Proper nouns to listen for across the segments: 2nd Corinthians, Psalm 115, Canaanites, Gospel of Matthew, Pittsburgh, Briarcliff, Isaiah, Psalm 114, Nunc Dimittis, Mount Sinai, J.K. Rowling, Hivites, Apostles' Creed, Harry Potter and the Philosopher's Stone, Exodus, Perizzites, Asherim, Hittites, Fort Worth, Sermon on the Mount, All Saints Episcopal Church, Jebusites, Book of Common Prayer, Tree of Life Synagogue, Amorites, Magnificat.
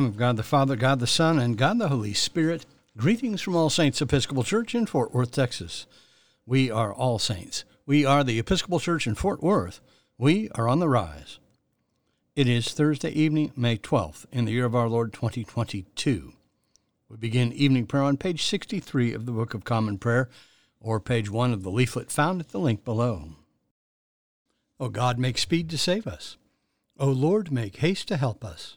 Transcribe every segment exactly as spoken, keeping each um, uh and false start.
name of God the Father, God the Son, and God the Holy Spirit, greetings from All Saints Episcopal Church in Fort Worth, Texas. We are All Saints. We are the Episcopal Church in Fort Worth. We are on the rise. It is Thursday evening, May twelfth, in the year of our Lord twenty twenty-two. We begin evening prayer on page sixty-three of the Book of Common Prayer, or page one of the leaflet found at the link below. O God, make speed to save us. O Lord, make haste to help us.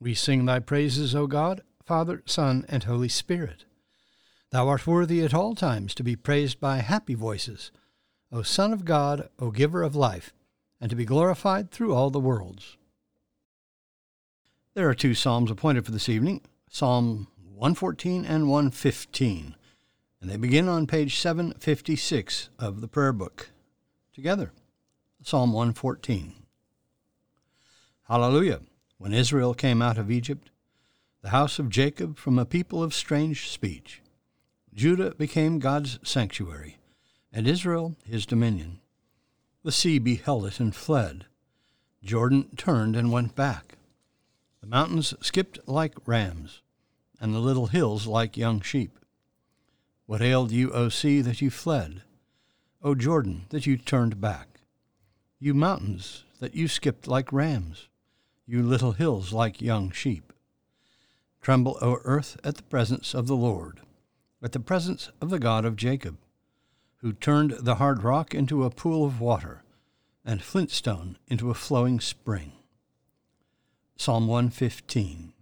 we sing thy praises, O God, Father, Son, and Holy Spirit. Thou art worthy at all times to be praised by happy voices, O Son of God, O Giver of life, and to be glorified through all the worlds. There are two psalms appointed for this evening, Psalm one fourteen and one fifteen, and they begin on page seven fifty-six of the prayer book. Together, Psalm one fourteen. Hallelujah! When Israel came out of Egypt, the house of Jacob from a people of strange speech. Judah became God's sanctuary, and Israel his dominion. The sea beheld it and fled. Jordan turned and went back. The mountains skipped like rams, and the little hills like young sheep. What ailed you, O sea, that you fled? O Jordan, that you turned back? You mountains, that you skipped like rams? You little hills like young sheep. Tremble, O earth, at the presence of the Lord, at the presence of the God of Jacob, who turned the hard rock into a pool of water, and flintstone into a flowing spring. Psalm one fifteen.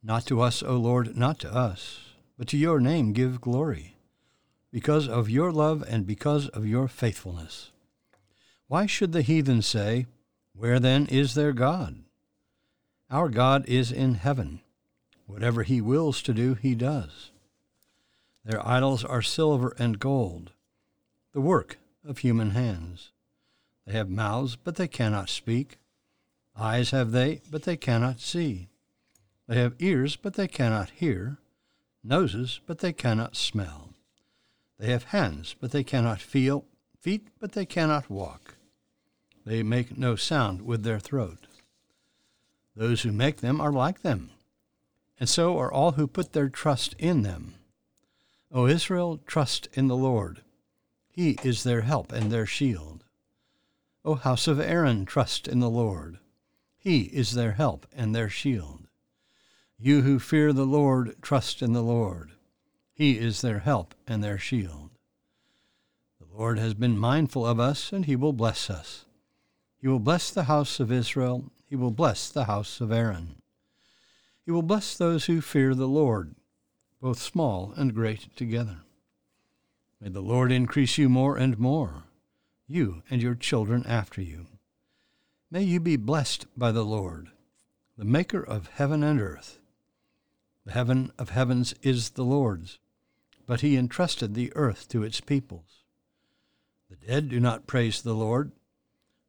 Not to us, O Lord, not to us, but to your name give glory, because of your love and because of your faithfulness. Why should the heathen say, where then is their God? Our God is in heaven. Whatever he wills to do, he does. Their idols are silver and gold, the work of human hands. They have mouths, but they cannot speak. Eyes have they, but they cannot see. They have ears, but they cannot hear. Noses, but they cannot smell. They have hands, but they cannot feel. Feet, but they cannot walk. They make no sound with their throat. Those who make them are like them, and so are all who put their trust in them. O Israel, trust in the Lord. He is their help and their shield. O house of Aaron, trust in the Lord. He is their help and their shield. You who fear the Lord, trust in the Lord. He is their help and their shield. The Lord has been mindful of us, and he will bless us. He will bless the house of Israel. He will bless the house of Aaron. He will bless those who fear the Lord, both small and great together. May the Lord increase you more and more, you and your children after you. May you be blessed by the Lord, the maker of heaven and earth. The heaven of heavens is the Lord's, but he entrusted the earth to its peoples. The dead do not praise the Lord,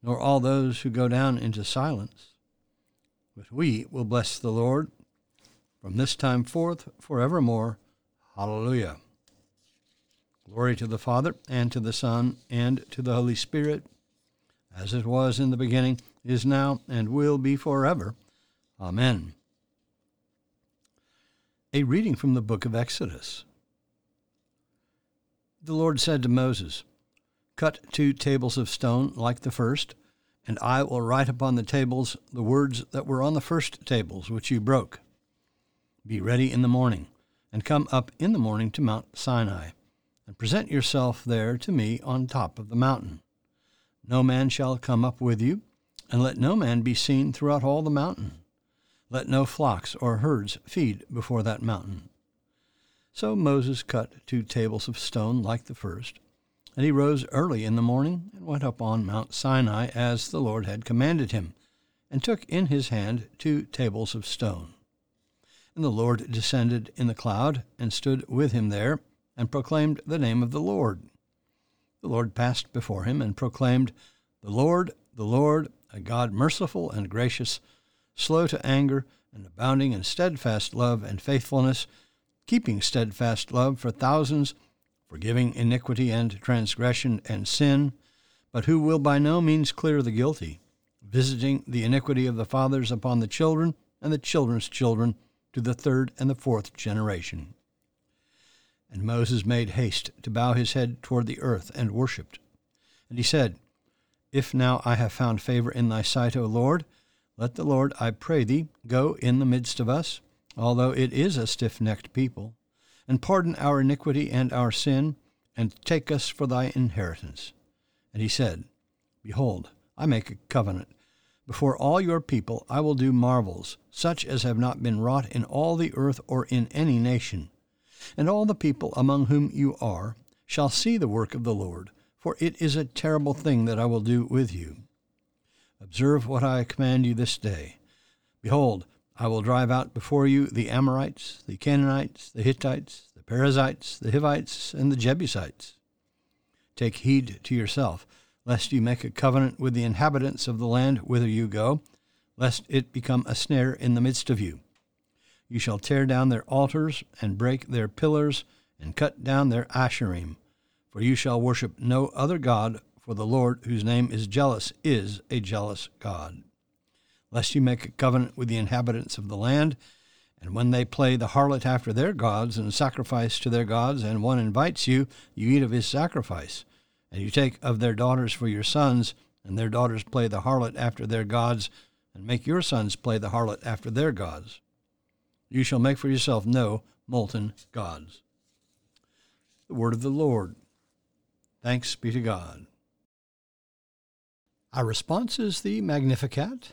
nor all those who go down into silence. But we will bless the Lord from this time forth forevermore. Hallelujah. Glory to the Father, and to the Son, and to the Holy Spirit, as it was in the beginning, is now, and will be forever. Amen. A reading from the book of Exodus. The Lord said to Moses, cut two tables of stone like the first, and I will write upon the tables the words that were on the first tables which you broke. Be ready in the morning, and come up in the morning to Mount Sinai, and present yourself there to me on top of the mountain. No man shall come up with you, and let no man be seen throughout all the mountain. Let no flocks or herds feed before that mountain. So Moses cut two tables of stone like the first, and he rose early in the morning and went up on Mount Sinai as the Lord had commanded him, and took in his hand two tables of stone. And the Lord descended in the cloud, and stood with him there, and proclaimed the name of the Lord. The Lord passed before him, and proclaimed, The Lord, the Lord, a God merciful and gracious, slow to anger, and abounding in steadfast love and faithfulness, keeping steadfast love for thousands, forgiving iniquity and transgression and sin, but who will by no means clear the guilty, visiting the iniquity of the fathers upon the children and the children's children, to the third and the fourth generation. And Moses made haste to bow his head toward the earth, and worshipped. And he said, If now I have found favor in thy sight, O Lord, let the Lord, I pray thee, go in the midst of us, although it is a stiff-necked people, and pardon our iniquity and our sin, and take us for thy inheritance. And he said, Behold, I make a covenant. Before all your people I will do marvels, such as have not been wrought in all the earth or in any nation. And all the people among whom you are shall see the work of the Lord, for it is a terrible thing that I will do with you. Observe what I command you this day. Behold, I will drive out before you the Amorites, the Canaanites, the Hittites, the Perizzites, the Hivites, and the Jebusites. Take heed to yourself, lest you make a covenant with the inhabitants of the land whither you go, lest it become a snare in the midst of you. You shall tear down their altars, and break their pillars, and cut down their Asherim. For you shall worship no other God, for the Lord, whose name is jealous, is a jealous God. Lest you make a covenant with the inhabitants of the land, and when they play the harlot after their gods, and sacrifice to their gods, and one invites you, you eat of his sacrifice. And you take of their daughters for your sons, and their daughters play the harlot after their gods, and make your sons play the harlot after their gods. You shall make for yourself no molten gods. The word of the Lord. Thanks be to God. Our response is the Magnificat,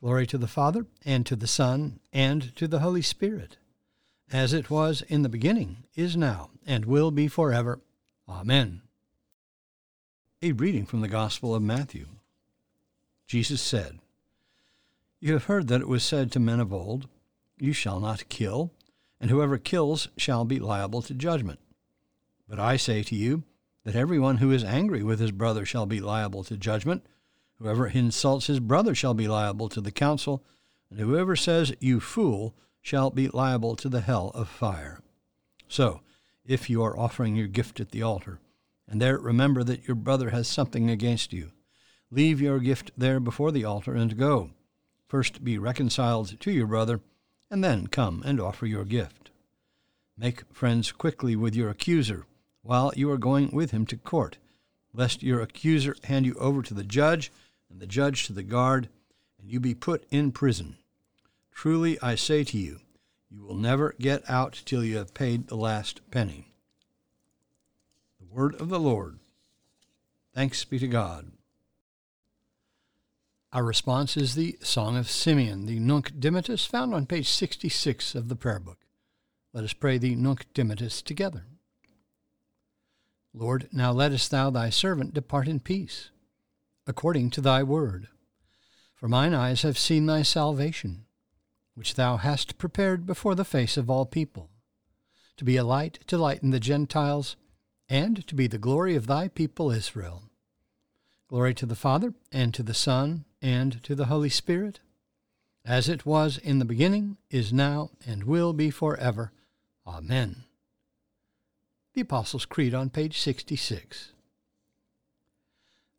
Glory to the Father, and to the Son, and to the Holy Spirit, as it was in the beginning, is now, and will be forever. Amen. A reading from the Gospel of Matthew. Jesus said, You have heard that it was said to men of old, You shall not kill, and whoever kills shall be liable to judgment. But I say to you, that everyone who is angry with his brother shall be liable to judgment, whoever insults his brother shall be liable to the council, and whoever says, You fool, shall be liable to the hell of fire. So, if you are offering your gift at the altar, and there remember that your brother has something against you. Leave your gift there before the altar and go. First be reconciled to your brother, and then come and offer your gift. Make friends quickly with your accuser, while you are going with him to court, lest your accuser hand you over to the judge, and the judge to the guard, and you be put in prison. Truly I say to you, you will never get out till you have paid the last penny. Word of the Lord. Thanks be to God. Our response is the Song of Simeon, the Nunc Dimittis, found on page sixty-six of the Prayer Book. Let us pray the Nunc Dimittis together. Lord, now lettest thou thy servant depart in peace, according to thy word. For mine eyes have seen thy salvation, which thou hast prepared before the face of all people, to be a light to lighten the Gentiles, and to be the glory of thy people Israel. Glory to the Father, and to the Son, and to the Holy Spirit, as it was in the beginning, is now, and will be forever. Amen. The Apostles' Creed on page sixty-six.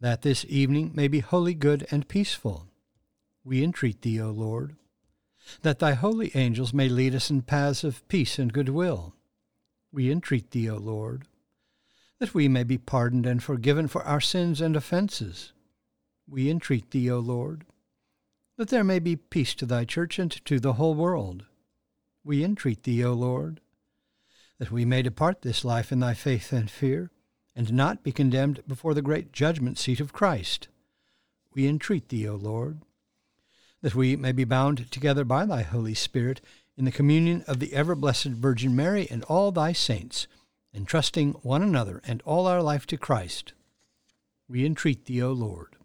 That this evening may be wholly good and peaceful, we entreat thee, O Lord, that thy holy angels may lead us in paths of peace and goodwill, we entreat thee, O Lord, that we may be pardoned and forgiven for our sins and offences, we entreat thee, O Lord, that there may be peace to thy church and to the whole world, we entreat thee, O Lord, that we may depart this life in thy faith and fear, and not be condemned before the great judgment seat of Christ, we entreat thee, O Lord, that we may be bound together by thy Holy Spirit in the communion of the ever-blessed Virgin Mary and all thy saints, entrusting one another and all our life to Christ. We entreat thee, O Lord.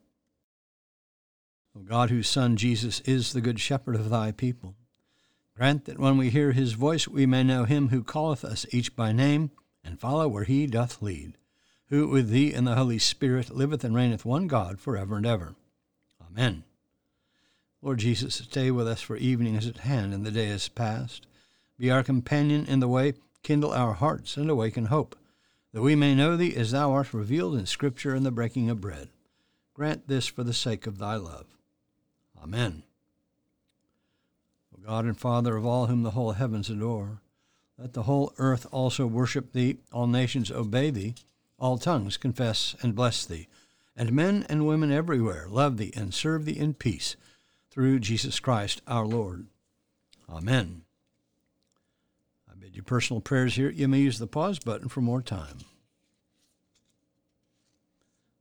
O God, whose Son Jesus is the good shepherd of thy people, grant that when we hear his voice we may know him who calleth us each by name, and follow where he doth lead, who with thee and the Holy Spirit liveth and reigneth one God forever and ever. Amen. Lord Jesus, stay with us, for evening is at hand and the day is past. Be our companion in the way, kindle our hearts and awaken hope, that we may know thee as thou art revealed in Scripture and the breaking of bread. Grant this for the sake of thy love. Amen. O God and Father of all whom the whole heavens adore, let the whole earth also worship thee, all nations obey thee, all tongues confess and bless thee, and men and women everywhere love thee and serve thee in peace, through Jesus Christ our Lord. Amen. I bid you personal prayers here. You may use the pause button for more time.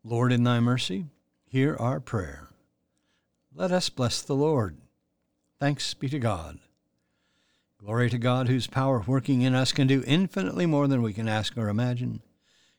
Lord, in thy mercy, hear our prayer. Let us bless the Lord. Thanks be to God. Glory to God, whose power working in us can do infinitely more than we can ask or imagine.